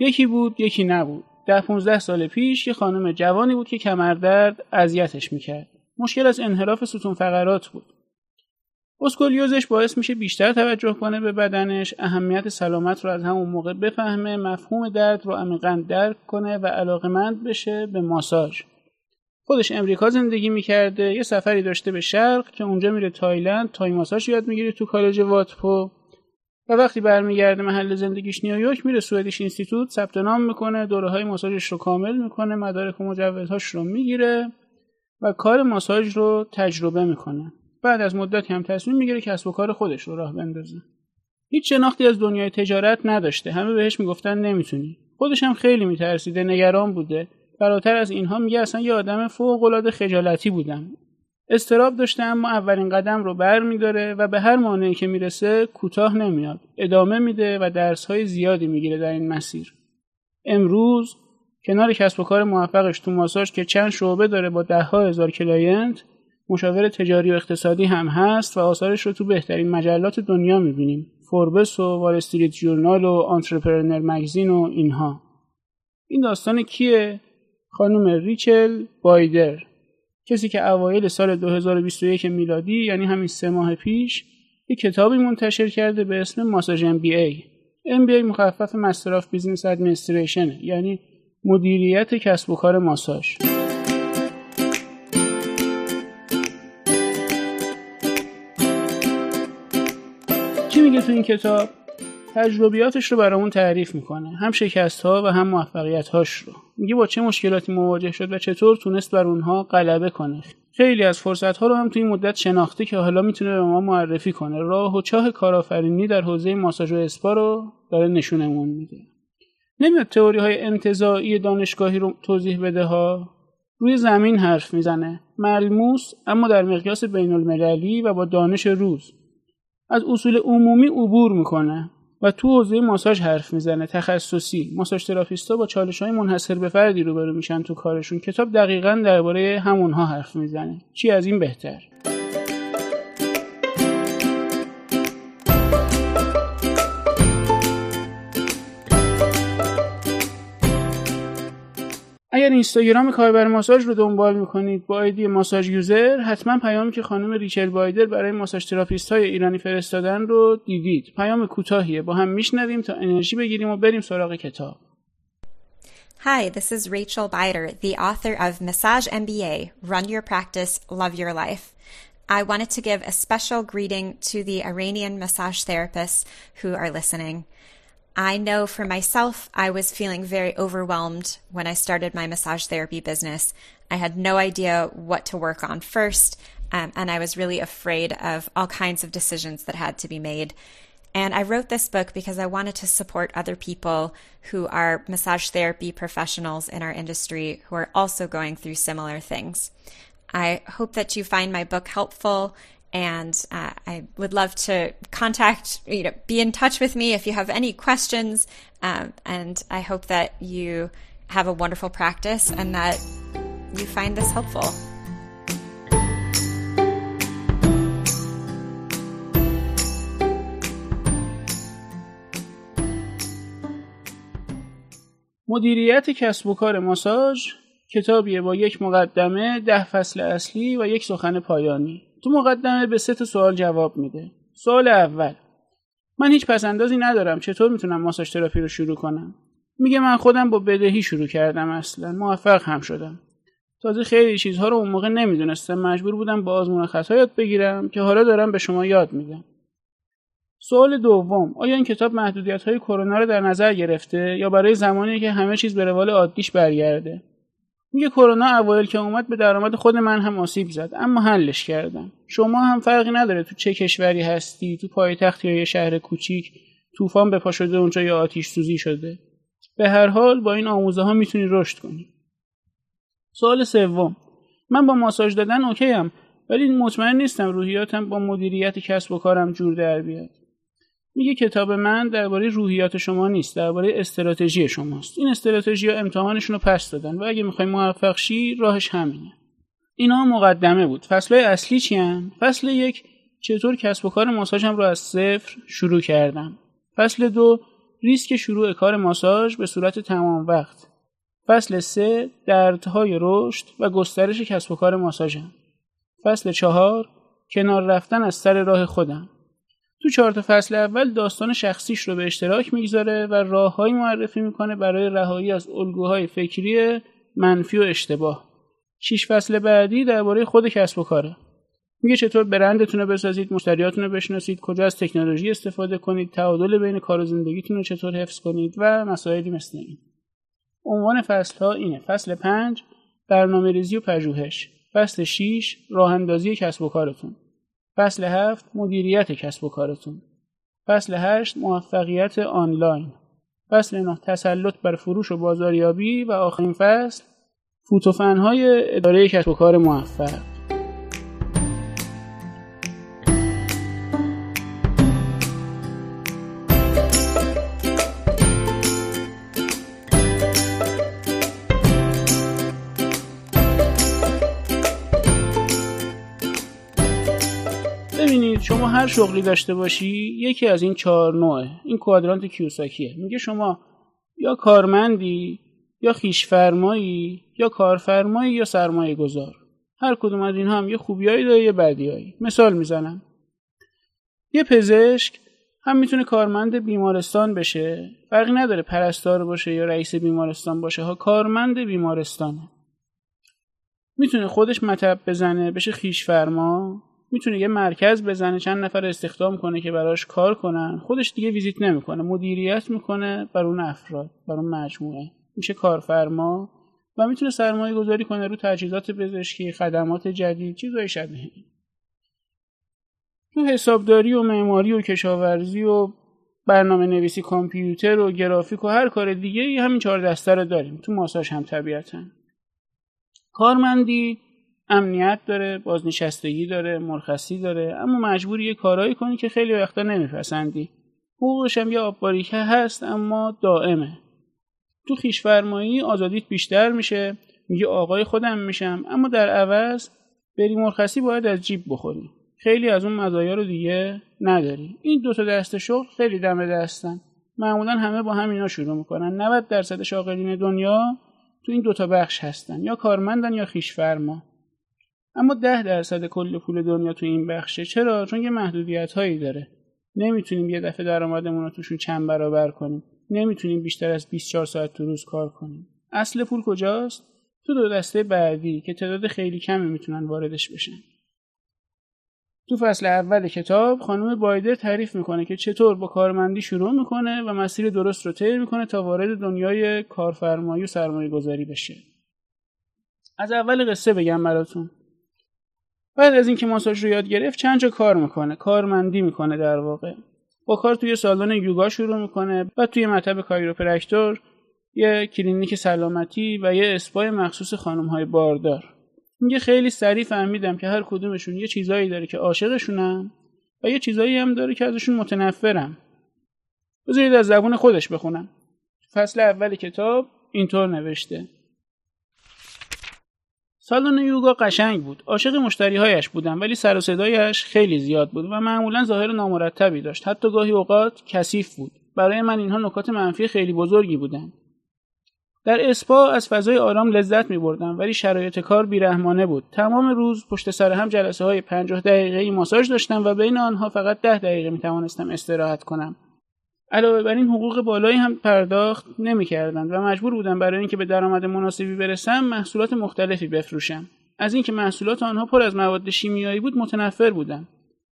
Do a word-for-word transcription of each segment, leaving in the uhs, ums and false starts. یکی بود یکی نبود. در پانزده سال پیش یه خانم جوانی بود که کمردرد اذیتش میکرد. مشکل از انحراف ستون فقرات بود. اسکولیوزش باعث میشه بیشتر توجه کنه به بدنش، اهمیت سلامت رو از همون موقع بفهمه، مفهوم درد رو عمیقاً درک کنه و علاقه‌مند بشه به ماساژ. خودش امریکا زندگی میکرده، یه سفری داشته به شرق که اونجا میره تایلند، تای ماساژ یاد میگیره تو کالج واتپو. و وقتی برمیگرده محل زندگیش نیویورک، میره سوئدیش اینستیتوت ثبت نام میکنه، دوره‌های ماساژش رو کامل میکنه، مدارک و مجوزهاش رو میگیره و کار ماساژ رو تجربه میکنه. بعد از مدتی هم تصمیم میگیره کسب و کار خودش رو راه بندازه. هیچ شناختی از دنیای تجارت نداشته، همه بهش میگفتن نمیتونی. خودش هم خیلی میترسیده، نگران بوده. فراتر از اینها میگه اصلا یه آدم فوق‌العاده خجالتی بودم. استراب داشته اما اولین قدم رو برمی‌داره و به هر مانعی که میرسه کوتاه نمیاد. ادامه میده و درس‌های زیادی میگیره در این مسیر. امروز کنار کسب و کار موفقش تو ماساژ که چند شعبه داره با ده‌ها هزار کلاینت، مشاور تجاری و اقتصادی هم هست و آثارش رو تو بهترین مجلات دنیا می‌بینیم. فوربس و وال استریت جورنال و انترپرنور مگزین و اینها. این داستان کیه؟ خانم ریچل بایدر، کسی که اوایل سال دو هزار و بیست و یک میلادی، یعنی همین سه ماه پیش، یک کتابی منتشر کرده به اسم ماساژ ام بی ای. ام بی ای مخفف مستر آف بیزنس ادمنستریشن، یعنی مدیریت کسب و کار ماساژ. چی میگه تو این کتاب؟ تجربیاتش رو برامون تعریف میکنه، هم شکست‌ها و هم موفقیت‌هاش رو. میگه با چه مشکلاتی مواجه شد و چطور تونست بر اونها غلبه کنه. خیلی از فرصت‌ها رو هم توی مدت شناخته که حالا میتونه به ما معرفی کنه. راه و چاه کارآفرینی در حوزه ماساژ و اسپا رو داره نشونمون میده. نمیاد تئوری‌های انتزاعی دانشگاهی رو توضیح بده ها. روی زمین حرف میزنه، ملموس اما در مقیاس بین‌المللی و با دانش روز. از اصول عمومی عبور میکنه و تو حوزه ماساژ حرف میزنه تخصصی. ماساژ تراپیستا با چالش‌های منحصر به فردی روبرو میشن تو کارشون. کتاب دقیقاً درباره همونها حرف میزنه. چی از این بهتر؟ اگر اینستاگرام کاربر ماساژ رو دنبال میکنید با آیدی ماساژ یوزر، حتما پیامی که خانم ریچل بایدر برای ماساژ تراپیست‌های ایرانی فرستادن رو دیدید. پیام کوتاهیه، با هم میشنویم تا انرژی بگیریم و بریم سراغ کتاب. Hi, this is Rachel Bider, the author of Massage ام بی ای, Run Your Practice, Love Your Life. I wanted to give a special greeting to the Iranian massage therapists who are listening. I know for myself, I was feeling very overwhelmed when I started my massage therapy business. I had no idea what to work on first, um, and I was really afraid of all kinds of decisions that had to be made. And I wrote this book because I wanted to support other people who are massage therapy professionals in our industry who are also going through similar things. I hope that you find my book helpful. And uh, I would love to contact, you know, be in touch with me if you have any questions. Um, and I hope that you have a wonderful practice and that you find this helpful. مدیریت کسب و کار ماساژ کتابیه با یک مقدمه، ده فصل اصلی و یک سخن پایانی. تو مقدمه به سه تا سوال جواب میده. سوال اول: من هیچ پس‌اندازی ندارم، چطور میتونم ماساژ تراپی رو شروع کنم؟ میگه من خودم با بدهی شروع کردم، اصلا موفق هم شدم. تازه خیلی چیزها رو اون موقع نمیدونستم، مجبور بودم با آزمون خطا یاد بگیرم که حالا دارم به شما یاد میدم. سوال دوم: آیا این کتاب محدودیت‌های کرونا رو در نظر گرفته یا برای زمانی که همه چیز به روال عادیش برگرده؟ میگه کرونا اوایل که اومد به درآمد خود من هم آسیب زد، اما حلش کردم. شما هم فرقی نداره تو چه کشوری هستی، تو پایتخت یا یه شهر کوچیک، طوفان به پا شده اونجا یا آتش سوزی شده. به هر حال با این آموزه ها میتونی رشد کنی. سوال سوم: من با ماساژ دادن اوکی ام، ولی مطمئن نیستم روحیاتم با مدیریت کسب و کارم جور در بیاد. میگه کتاب من درباره روحیات شما نیست، درباره استراتژی شماست. این استراتژی‌ها امتحانشون رو پس دادن و اگه می‌خوای موفق شی راهش همینه. اینا مقدمه بود. فصل‌های اصلی چیان؟ فصل یک چطور کسب و کار ماساژم رو از صفر شروع کردم. فصل دو، ریسک شروع کار ماساژ به صورت تمام وقت. فصل سه، دردهای رشد و گسترش کسب و کار ماساژم. فصل چهار، کنار رفتن از سر راه خودم. تو چهار تا فصل اول داستان شخصیش رو به اشتراک میگذاره و راه‌های معرفی میکنه برای رهایی از الگوهای فکری منفی و اشتباه. شش فصل بعدی درباره خود کسب و کاره. میگه چطور برندتون رو بسازید، مشتریاتون رو بشناسید، کجا از تکنولوژی استفاده کنید، تعادل بین کار و زندگیتون رو چطور حفظ کنید و مسائلی مثل این. عنوان فصل‌ها اینه: فصل پنج، برنامه‌ریزی و پژوهش. فصل شش، راه‌اندازی کسب و کارتون. فصل هفت، مدیریت کسب و کارتون. فصل هشت، موفقیت آنلاین. فصل نه، تسلط بر فروش و بازاریابی و آخرین فصل، فوت و فن‌های اداره کسب و کار موفق. شما هر شغلی داشته باشی یکی از این چهار نوعه. این کوادرانت کیوساکیه. میگه شما یا کارمندی، یا خیشفرمایی، یا کارفرمایی، یا سرمایه گذار. هر کدوم از اینها هم یه خوبیایی داره یه بدیایی. مثال میزنم، یه پزشک هم میتونه کارمند بیمارستان بشه، فرقی نداره پرستار باشه یا رئیس بیمارستان باشه، ها کارمند بیمارستانه. میتونه خودش مطب بزنه بشه خیشفرما، میتونه یه مرکز بزنه، چند نفر استخدام کنه که براش کار کنن، خودش دیگه ویزیت نمیکنه، مدیریت میکنه بر اون افراد، بر اون مجموعه، میشه کارفرما. و میتونه سرمایه گذاری کنه رو تجهیزات پزشکی، خدمات جدید، چیزای شبیه این. تو حسابداری و معماری و کشاورزی و برنامه نویسی کامپیوتر و گرافیک و هر کار دیگه همین چهار دسته رو داریم. تو ماساژ هم طبیعتاً کارمندی امنیت داره، بازنشستگی داره، مرخصی داره، اما مجبوری یه کارایی کنی که خیلی وقتا نمیپسندی. حقوقش هم یه آب‌باریکه هست اما دائمه. تو خویشفرمایی آزادیت بیشتر میشه، میگه آقای خودم میشم، اما در عوض بری مرخصی باید از جیب بخوری. خیلی از اون مزایا رو دیگه نداری. این دو تا دست شغل خیلی دم دستن. معمولا همه با همینا شروع میکنن. نود درصد شاغلین دنیا تو این دو تا بخش هستن، یا کارمندن یا خویشفرما. اما ده درصد کل پول دنیا تو این بخشه. چرا؟ چون یه محدودیت هایی داره. نمیتونیم یه دفعه درآمدمون رو توشون چند برابر کنیم. نمیتونیم بیشتر از بیست و چهار ساعت تو روز کار کنیم. اصل پول کجاست؟ تو دو دسته بعدی که تعداد خیلی کمی میتونن واردش بشن. تو فصل اول کتاب خانم بایدر تعریف میکنه که چطور با کارمندی شروع میکنه و مسیر درست رو طی میکنه تا وارد دنیای کارفرمایی و سرمایه‌گذاری بشه. از اول قصه بگم براتون. بعد از اینکه ماساژ رو یاد گرفت چند جا کار میکنه، کارمندی میکنه در واقع. با کار توی سالن یوگا شروع میکنه، بعد توی مطب کایروپرکتور، یه کلینیک سلامتی و یه اسپای مخصوص خانم‌های باردار. میگه خیلی سریع فهمیدم که هر کدومشون یه چیزایی داره که عاشقشونم و یه چیزایی هم داره که ازشون متنفرم. بذارید از زبون خودش بخونم. فصل اول کتاب اینطور نوشته: سالن یوگا قشنگ بود. عاشق مشتری‌هایش بودم، ولی سر و صدایش خیلی زیاد بود و معمولاً ظاهر نامرتبی داشت. حتی گاهی اوقات کثیف بود. برای من اینها نکات منفی خیلی بزرگی بودند. در اسپا از فضای آرام لذت می‌بردم، ولی شرایط کار بیرحمانه بود. تمام روز پشت سر هم جلسه‌های پنجاه دقیقه‌ای ماساژ داشتم و بین آنها فقط ده دقیقه می‌توانستم استراحت کنم. علاوه بر این حقوق بالایی هم پرداخت نمی‌کردند و مجبور بودم برای اینکه به درآمد مناسبی برسم محصولات مختلفی بفروشم. از اینکه محصولات آنها پر از مواد شیمیایی بود متنفر بودم.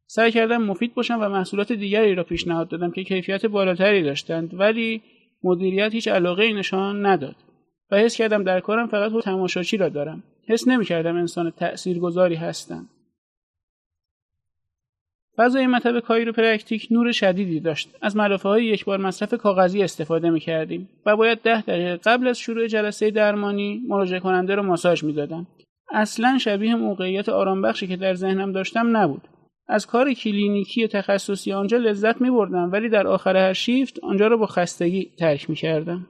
سعی کردم مفید باشم و محصولات دیگری را پیشنهاد دادم که کیفیت بالاتری داشتند، ولی مدیریت هیچ علاقه‌ای نشان نداد و حس کردم در کارم فقط حقوق تماشاچی را دارم. حس نمی‌کردم انسان تأثیرگذاری هستم. فضای مطب کایروپرکتیک نور شدیدی داشت. از ملافه‌های یک بار مصرف کاغذی استفاده می‌کردیم و باید ده دقیقه قبل از شروع جلسه درمانی مراجعه کننده رو ماساژ می‌دادم. اصلاً شبیه موقعیت آرامبخشی که در ذهنم داشتم نبود. از کار کلینیکی تخصصی آنجا لذت می‌بردم، ولی در آخر هر شیفت آنجا رو با خستگی ترک می‌کردم.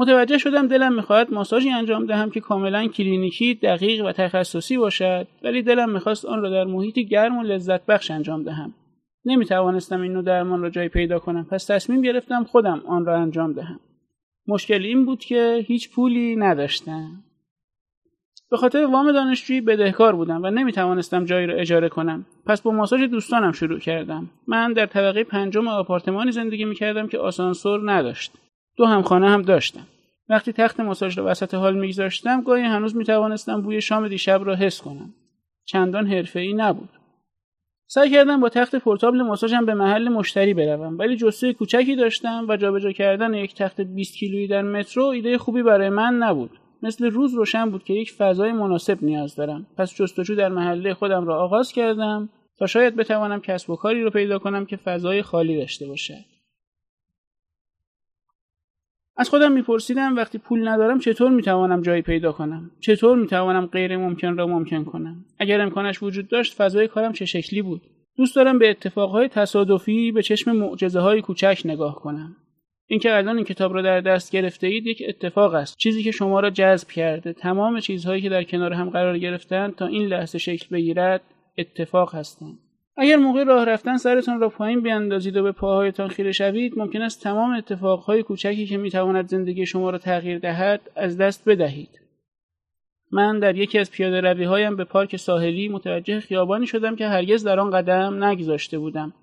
متوجه شدم دلم میخواهد ماساژی انجام دهم که کاملا کلینیکی، دقیق و تخصصی باشد، ولی دلم میخواست آن را در محیطی گرم و لذت بخش انجام دهم. نمیتوانستم این نوع درمان را جایی پیدا کنم، پس تصمیم گرفتم خودم آن را انجام دهم. مشکل این بود که هیچ پولی نداشتم. به خاطر وام دانشجویی بدهکار بودم و نمیتوانستم جایی را اجاره کنم. پس با ماساژ دوستانم شروع کردم. من در طبقه پنجم آپارتمانی زندگی میکردم که آسانسور نداشت. دو همخانه هم داشتم. وقتی تخت ماساژ را وسط حال میگذاشتم، گاهی هنوز میتوانستم بوی شام دیشب را حس کنم. چندان حرفه‌ای نبود. سعی کردم با تخت پورتابل ماساژم به محل مشتری بروم، ولی جستجوی کوچکی داشتم و جابجا کردن یک تخت بیست کیلویی در مترو ایده خوبی برای من نبود. مثل روز روشن بود که یک فضای مناسب نیاز دارم. پس جستجو در محله خودم را آغاز کردم تا شاید بتوانم کسب و کاری را پیدا کنم که فضای خالی داشته باشد. از خودم میپرسیدم وقتی پول ندارم چطور میتوانم جایی پیدا کنم؟ چطور میتوانم غیر ممکن را ممکن کنم؟ اگر امکانش وجود داشت فضای کارم چه شکلی بود؟ دوست دارم به اتفاقهای تصادفی، به چشم معجزه‌های کوچک نگاه کنم. اینکه الان این کتاب را در دست گرفته اید یک اتفاق است، چیزی که شما را جذب کرده. تمام چیزهایی که در کنار هم قرار گرفتند تا این لحظه شکل بگیرد اتفاق هستند. اگر موقع راه رفتن سرتان را پایین بیاندازید و به پاهایتان خیره شوید، ممکن است تمام اتفاقهای کوچکی که میتواند زندگی شما را تغییر دهد از دست بدهید. من در یکی از پیاده رویهایم به پارک ساحلی متوجه خیابانی شدم که هرگز در آن قدم نگذاشته بودم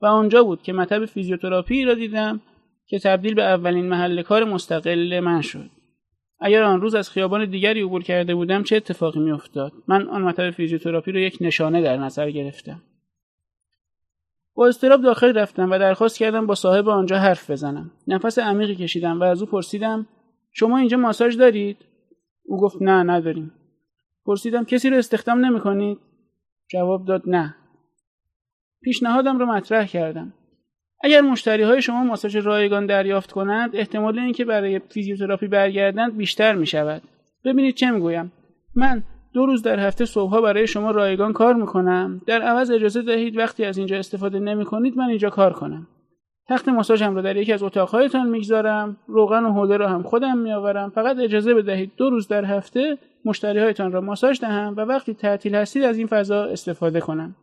و آنجا بود که مطب فیزیوتراپی را دیدم که تبدیل به اولین محل کار مستقل من شد. اگر آن روز از خیابان دیگری عبور کرده بودم چه اتفاقی می‌افتاد؟ من آن مطب فیزیوتراپی را یک نشانه در نظر گرفتم. با اضطراب داخل رفتم و درخواست کردم با صاحب آنجا حرف بزنم. نفس عمیقی کشیدم و از او پرسیدم شما اینجا ماساژ دارید؟ او گفت نه نداریم. پرسیدم کسی را استخدام نمی‌کنید؟ جواب داد نه. پیشنهادم را مطرح کردم. اگر مشتری‌های شما ماساژ رایگان دریافت کنند، احتمال اینکه برای فیزیوتراپی برگردند بیشتر می‌شود. ببینید چه می‌گویم. من دو روز در هفته صبح‌ها برای شما رایگان کار می‌کنم. در عوض اجازه دهید وقتی از اینجا استفاده نمی‌کنید من اینجا کار کنم. تخت ماساژم را در یکی از اتاق‌هایتان می‌گذارم. روغن و حوله را هم خودم می‌آورم. فقط اجازه بدهید دو روز در هفته مشتری‌هایتان را ماساژ دهم و وقتی تعطیل هستید از این فضا استفاده کنم.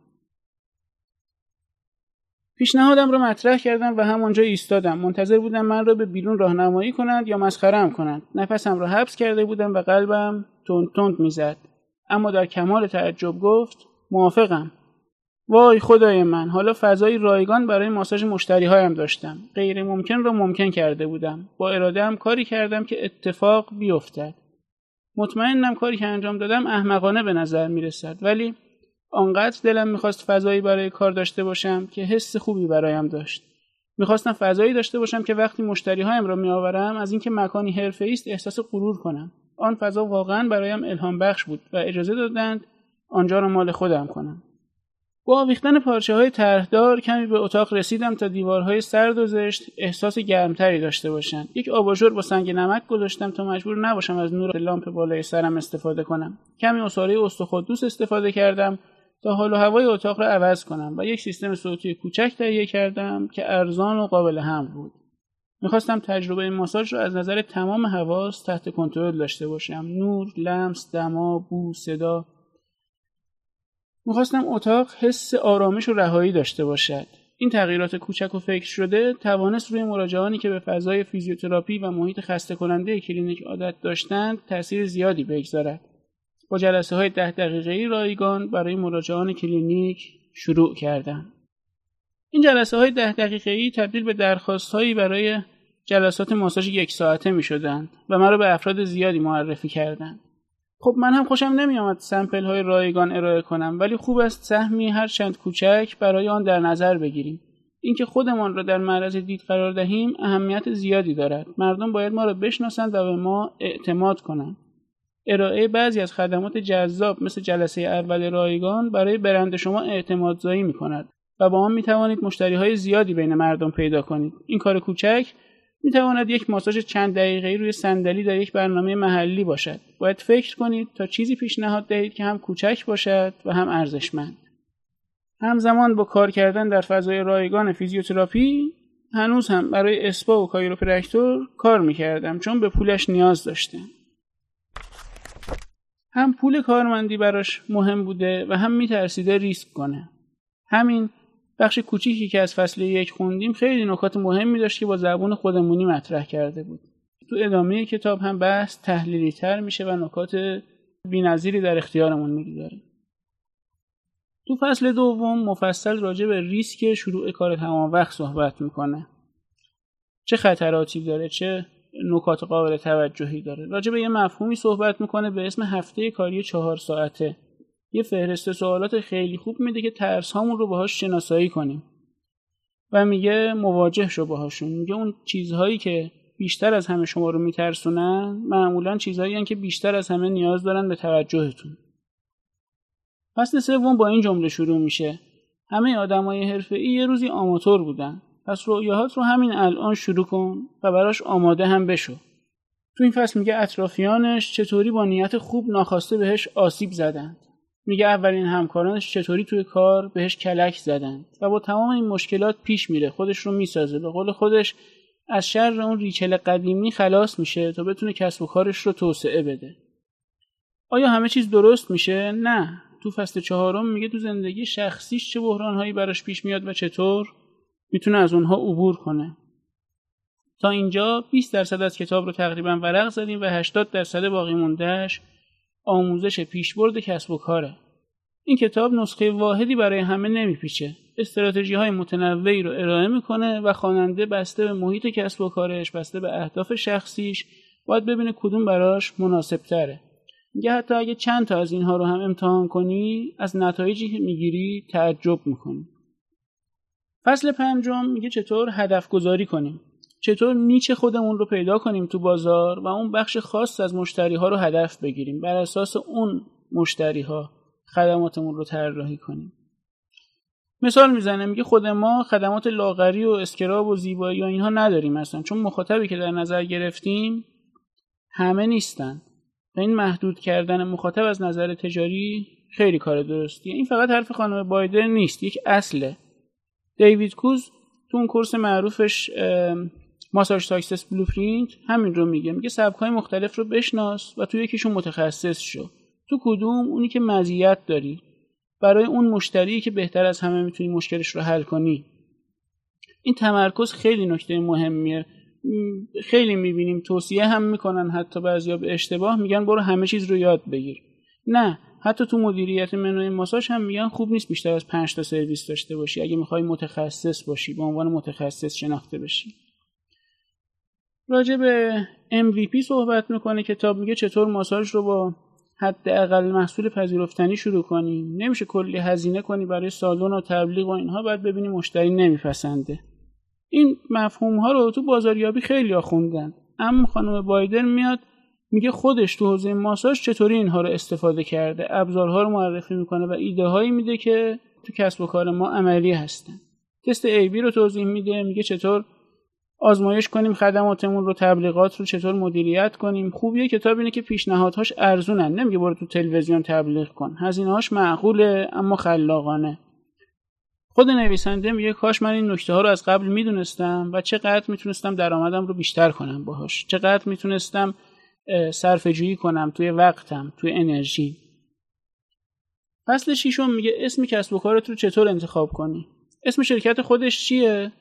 پیشنهادم را مطرح کردم و همونجا ایستادم. منتظر بودم من را به بیرون راهنمایی کنند یا مسخره‌ام کنند. نفسم را حبس کرده بودم و قلبم تند تند میزد. اما در کمال تعجب گفت موافقم. وای خدای من، حالا فضای رایگان برای ماساژ مشتری‌هایم داشتم. غیر ممکن را ممکن کرده بودم. با اراده‌ام کاری کردم که اتفاق بیفتد. مطمئنم کاری که انجام دادم احمقانه به نظر می‌رسد، ولی آنقدر دلم میخواست فضایی برای کار داشته باشم که حس خوبی برایم داشت. میخواستم فضایی داشته باشم که وقتی مشتری‌هایم را میآورم از اینکه مکانی حرفه‌ای است احساس غرور کنم. آن فضا واقعاً برایم الهام بخش بود و اجازه دادند آنجا را مال خودم کنم. با آویختن پارچه‌های طرحدار کمی به اتاق رسیدم تا دیوارهای سرد و زشت احساس گرمتری داشته باشند. یک آباژور با سنگ نمک گذاشتم تا مجبور نباشم از نور لامپ بالای سرم استفاده کنم. کمی عصاره اسطوخودوس استفاده کردم تا حال و هوای اتاق را عوض کنم و یک سیستم صوتی کوچک تهیه کردم که ارزان و قابل حمل بود. میخواستم تجربه ماساژ را از نظر تمام حواس تحت کنترل داشته باشم. نور، لمس، دما، بو، صدا. میخواستم اتاق حس آرامش و رهایی داشته باشد. این تغییرات کوچک و فکر شده توانست روی مراجعانی که به فضای فیزیوتراپی و محیط خسته کننده کلینیک عادت داشتند تأثیر زیادی بگذارد. با جلسه‌های ده دقیقه‌ای رایگان برای مراجعان کلینیک شروع کردم. این جلسه‌های ده دقیقه‌ای تبدیل به درخواست‌هایی برای جلسات ماساژ یک ساعته می‌شدند و مرا به افراد زیادی معرفی کردند. خب من هم خوشم نمی‌آمد سامپل‌های رایگان ارائه کنم، ولی خوب است سهمی هر چند کوچک برای آن در نظر بگیریم. اینکه خودمان را در معرض دید قرار دهیم اهمیت زیادی دارد. مردم باید ما را بشناسند و به ما اعتماد کنند. ارائه بعضی از خدمات جذاب مثل جلسه اول رایگان برای برند شما اعتمادزایی می‌کند و با آن می‌توانید مشتری‌های زیادی بین مردم پیدا کنید. این کار کوچک می‌تواند یک ماساژ چند دقیقه‌ای روی صندلی در یک برنامه محلی باشد. باید فکر کنید تا چیزی پیشنهاد دهید که هم کوچک باشد و هم ارزشمند. همزمان با کار کردن در فضای رایگان فیزیوتراپی هنوز هم برای اسپا و کایروپرکتور کار میکردم چون به پولش نیاز داشتم. هم پول کارمندی براش مهم بوده و هم میترسیده ریسک کنه. همین بخش کوچیکی که از فصل یک خوندیم خیلی نکات مهمی داشت که با زبون خودمونی مطرح کرده بود. تو ادامه کتاب هم بحث تحلیلی تر میشه و نکات بی‌نظیری در اختیارمون میگذاره. تو فصل دوم مفصل راجع به ریسک شروع کار تمام وقت صحبت میکنه. چه خطراتی داره، چه نکات قابل توجهی داره. راجع به یه مفهومی صحبت میکنه به اسم هفته کاری چهار ساعته. یه فهرست سوالات خیلی خوب میده که ترس هامون رو باهاش شناسایی کنیم و میگه مواجه شو باهاشون. میگه اون چیزهایی که بیشتر از همه شما رو میترسونن معمولا چیزهایی هن که بیشتر از همه نیاز دارن به توجهتون. فصل سوم با این جمله شروع میشه: همه آدمای حرفه‌ای یه روزی آماتور بودن، پس رویاهات رو همین الان شروع کن و براش آماده هم بشو. تو این فصل میگه اطرافیانش چطوری با نیت خوب ناخواسته بهش آسیب زدند. میگه اولین همکارانش چطوری توی کار بهش کلک زدند و با تمام این مشکلات پیش میره، خودش رو میسازه. به قول خودش از شر اون ریچل قدیمی خلاص میشه تا بتونه کسب و کارش رو توسعه بده. آیا همه چیز درست میشه؟ نه. تو فصل چهارم میگه تو زندگی شخصیش چه بحرانهایی براش پیش میاد و چطور میتونه از اونها عبور کنه. تا اینجا بیست درصد از کتاب رو تقریبا ورق زدیم و هشتاد درصد باقی موندهش آموزش پیشبرد کسب و کاره. این کتاب نسخه واحدی برای همه نمیپیچه. استراتژی‌های متنوعی رو ارائه میکنه و خواننده بسته به محیط کسب و کارش، بسته به اهداف شخصیش، باید ببینه کدوم براش مناسب‌تره. میگه حتی اگه چند تا از اینها رو هم امتحان کنی از نتایجی که میگیری تعجب میکنی. فصل پنجم میگه چطور هدف گذاری کنیم، چطور نیچه خودمون رو پیدا کنیم تو بازار و اون بخش خاص از مشتری ها رو هدف بگیریم، بر اساس اون مشتری ها خدماتمون رو طراحی کنیم. مثال میزنه، میگه خود ما خدمات لاغری و اسکراب و زیبایی و اینها نداریم اصلا، چون مخاطبی که در نظر گرفتیم همه نیستن. این محدود کردن مخاطب از نظر تجاری خیلی کار درستیه. این فقط حرف خانم بایدر نیست، یک اصله. دیوید کوز تو اون کورس معروفش ماساژ ساکسس بلوپرینت همین رو میگه. میگه سبک‌های مختلف رو بشناس و تو یکیشون متخصص شو. تو کدوم؟ اونی که مزیت داری برای اون مشتری که بهتر از همه میتونی مشکلش رو حل کنی. این تمرکز خیلی نکته مهمیه. خیلی میبینیم توصیه هم میکنن، حتی بعضیا به اشتباه میگن برو همه چیز رو یاد بگیر. نه، حتی تو مدیریت منوی ماساژ هم میگن خوب نیست بیشتر از پنج تا سرویس داشته باشی اگه میخوای متخصص باشی، به عنوان متخصص شناخته بشی. راجع به ام وی پی صحبت میکنه کتاب. میگه چطور ماساژ رو با حداقل محصول پذیرفتنی شروع کنی. نمیشه کلی هزینه کنی برای سالن و تبلیغ و اینها، بعد ببینی مشتری نمیپسنده. این مفهوم ها رو تو بازاریابی خیلی ها خوندن، اما خانم بایدر میاد میگه خودش تو حوزه ماساژ چطوری اینها رو استفاده کرده، ابزارها رو معرفی میکنه و ایده هایی میده که تو کسب و کار ما عملی هستن. تست ای بی رو توضیح میده، میگه چطور آزمایش کنیم خدماتمون رو، تبلیغات رو چطور مدیریت کنیم. خوبیه کتاب اینه که پیشنهادهاش ارزونن، نمیگه برو تو تلویزیون تبلیغ کن. هزینه‌هاش معقوله اما خلاقانه. خود نویسنده میگه کاش من این نکته ها رو از قبل میدونستم و چقدر میتونستم درآمدم رو بیشتر کنم باهاش، چقدر میتونستم صرفه جویی کنم توی وقتم، توی انرژی. فصل ششم میگه اسم کسب و کارت رو چطور انتخاب کنی. اسم شرکت خودش چیه؟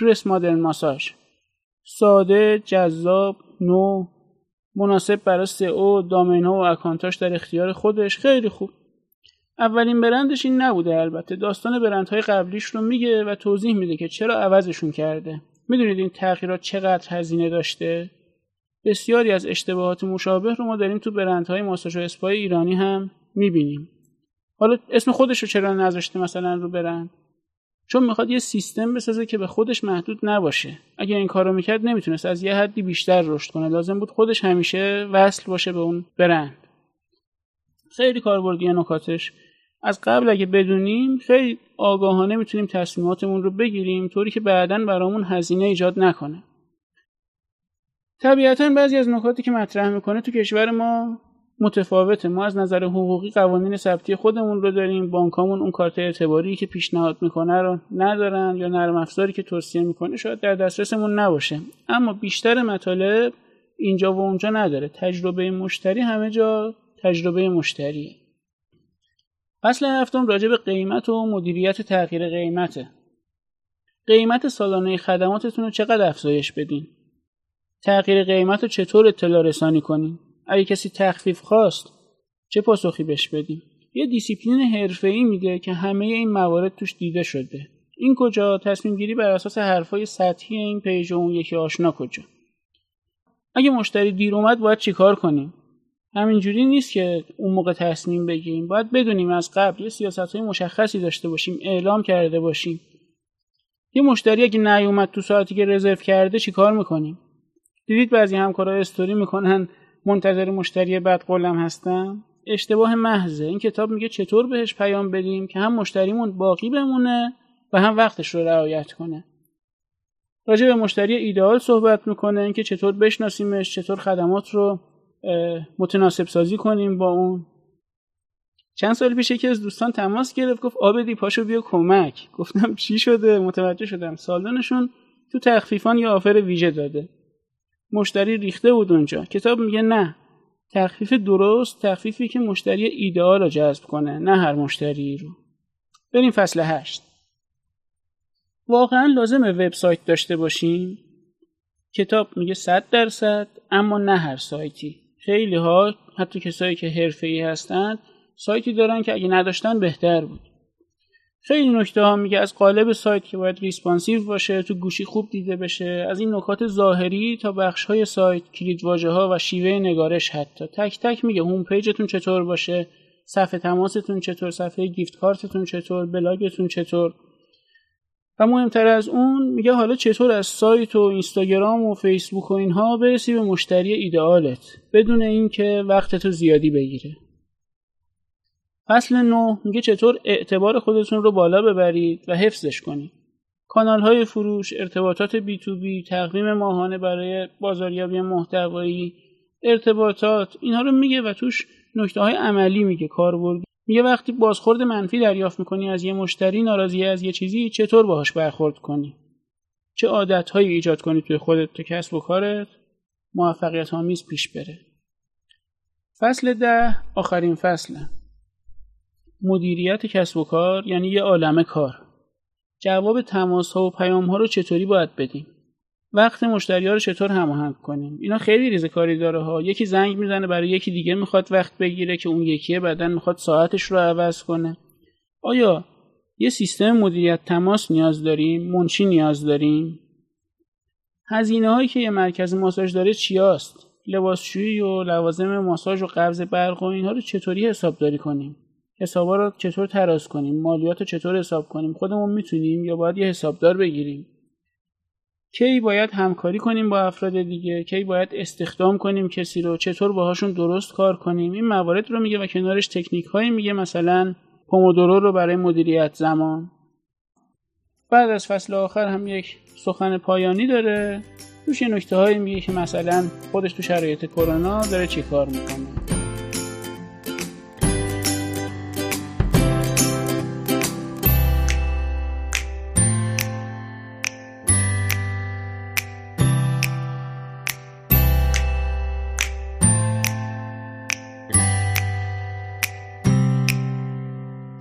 پرس مدرن ماساژ. ساده، جذاب، نو، مناسب برای سئو، دامین ها و اکانتاش در اختیار خودش. خیلی خوب. اولین برندش این نبوده، البته داستان برندهای قبلیش رو میگه و توضیح میده که چرا عوضشون کرده. میدونید این تغییرات چقدر هزینه داشته؟ بسیاری از اشتباهات مشابه رو ما داریم تو برندهای ماساژ و اسپای ایرانی هم میبینیم. حالا اسم خودش رو چرا نذاشته مثلا رو برند؟ چون میخواد یه سیستم بسازه که به خودش محدود نباشه. اگه این کارو میکرد نمیتونست از یه حدی بیشتر رشد کنه، لازم بود خودش همیشه وصل باشه به اون برند. خیلی کاربردیه نکاتش. از قبل اگه بدونیم خیلی آگاهانه میتونیم تصمیماتمون رو بگیریم، طوری که بعداً برامون هزینه ایجاد نکنه. طبیعتاً بعضی از نکاتی که مطرح میکنه تو کشور ما متفاوته. ما از نظر حقوقی قوانین ثبتی خودمون رو داریم، بانکامون اون کارت اعتباری که پیشنهاد میکنه رو ندارن یا نرم افزاری که توصیه میکنه شاید در دسترسمون نباشه، اما بیشتر مطالب اینجا و اونجا نداره. تجربه مشتری همه جا تجربه مشتریه. فصل هفتم راجع به قیمت و مدیریت تغییر قیمته. قیمت سالانه خدماتتون رو چقدر افزایش بدین؟ تغییر قیمت رو چطور اطلاع رسانی کنین؟ اگه کسی تخفیف خواست چه پاسخی بهش بدیم؟ یه دیسیپلین حرفه‌ای میده که همه این موارد توش دیده شده. این کجا؟ تصمیم گیری بر اساس حرفای سطحی این پیج و اون یکی آشنا کجا؟ اگه مشتری دیر اومد باید چیکار کنیم؟ همینجوری نیست که اون موقع تصمیم بگیریم، باید بدونیم از قبل، یه سیاست‌های مشخصی داشته باشیم، اعلام کرده باشیم. یه مشتری اگه نیومد تو ساعتی که رزرو کرده چیکار می‌کنیم؟ دیدید بعضی همکارا استوری می‌کنن منتظر مشتری بعد قولم هستم. اشتباه محضه. این کتاب میگه چطور بهش پیام بدیم که هم مشتریمون باقی بمونه و هم وقتش رو رعایت کنه. راجع به مشتری ایدئال صحبت میکنه، اینکه چطور بشناسیمش، چطور خدمات رو متناسب سازی کنیم با اون. چند سال پیش یکی از دوستان تماس گرفت گفت آبدی پاشو بیا کمک. گفتم چی شده؟ متوجه شدم سالنشون تو تخفیفان یا آفر ویژه داده. مشتری ریخته بود اونجا. کتاب میگه نه، تخفیف درست تخفیفی که مشتری ایدئال رو جذب کنه، نه هر مشتری رو. بریم فصل هشت. واقعا لازمه وبسایت داشته باشیم؟ کتاب میگه صد درصد، اما نه هر سایتی. خیلی ها حتی کسایی که حرفه‌ای هستن سایتی دارن که اگه نداشتن بهتر بود. خیلی نکته ها میگه از قالب سایت که باید ریسپانسیو باشه، تو گوشی خوب دیده بشه، از این نکات ظاهری تا بخش های سایت، کلیدواژه ها و شیوه نگارش، حتی تک تک میگه هوم پیجتون چطور باشه، صفحه تماستون چطور، صفحه گیفت کارتتون چطور، بلاگتون چطور. و مهمتر از اون میگه حالا چطور از سایت و اینستاگرام و فیسبوک و اینها برسی به مشتری ایدئالت بدون اینکه وقتتو زیادی بگیره. فصل نه میگه چطور اعتبار خودتون رو بالا ببرید و حفظش کنید. کانال‌های فروش، ارتباطات بی تو بی، تقویم ماهانه برای بازاریابی محتوایی، ارتباطات، اینها رو میگه و توش نکته‌های عملی میگه، کاربردی. میگه وقتی بازخورد منفی دریافت می‌کنی از یه مشتری، ناراضی از یه چیزی، چطور باهاش برخورد کنی؟ چه عادت‌هایی ایجاد کنی توی خودت تا کسب و کارت موفقیت‌آمیز پیش بره؟ فصل ده آخرین فصله. مدیریت کسب و کار یعنی یه عالمه کار. جواب تماس ها و پیام ها رو چطوری باید بدیم؟ وقت مشتری ها رو چطور هماهنگ کنیم؟ اینا خیلی ریز کاری داره ها. یکی زنگ میزنه برای یکی دیگه میخواد وقت بگیره که اون یکیه بعدن میخواد ساعتش رو عوض کنه. آیا یه سیستم مدیریت تماس نیاز داریم؟ منشی نیاز داریم؟ هزینه هایی که یه مرکز ماساژ داره چیاست؟ لباسشویی و لوازم ماساژ و قبض برق و اینها رو چطوری حسابداری کنیم؟ حسابا رو چطور تراز کنیم؟ مالیات رو چطور حساب کنیم؟ خودمون میتونیم یا باید یه حسابدار بگیریم؟ کی باید همکاری کنیم با افراد دیگه؟ کی باید استخدام کنیم کسی رو؟ چطور باهاشون درست کار کنیم؟ این موارد رو میگه و کنارش تکنیک هایی میگه، مثلا پومودورو رو برای مدیریت زمان. بعد از فصل آخر هم یک سخن پایانی داره، توش یه نکته هایی میگه که مثلا خودش تو شرایط کرونا داره چیکار میکنه.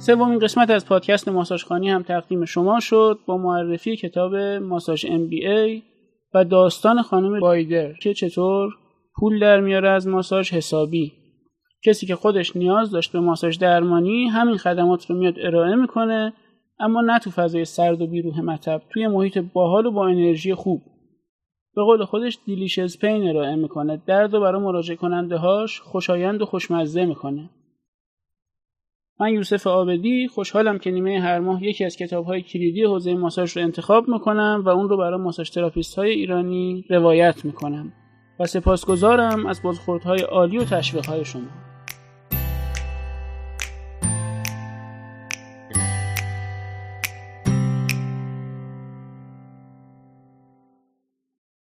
سومین قسمت از پادکست ماساژخوانی هم تقدیم شما شد با معرفی کتاب ماساژ ام بی ای و داستان خانم بایدر که چطور پول در میاره از ماساژ حسابی. کسی که خودش نیاز داشت به ماساژ درمانی همین خدمات رو میاد ارائه میکنه، اما نه تو فضای سرد و بیروح مطب، توی محیط باحال و با انرژی خوب. به قول خودش دیلیشس پین ارائه میکنه، درد رو برای مراجعه کننده هاش خوشایند و خوشمزه میکنه. من یوسف عابدی خوشحالم که نیمه هر ماه یکی از کتاب‌های کلیدی حوزه ماساژ رو انتخاب می‌کنم و اون رو برای ماساژ تراپیست‌های ایرانی روایت می‌کنم و سپاسگزارم از بازخوردهای عالی و تشویق‌های شما.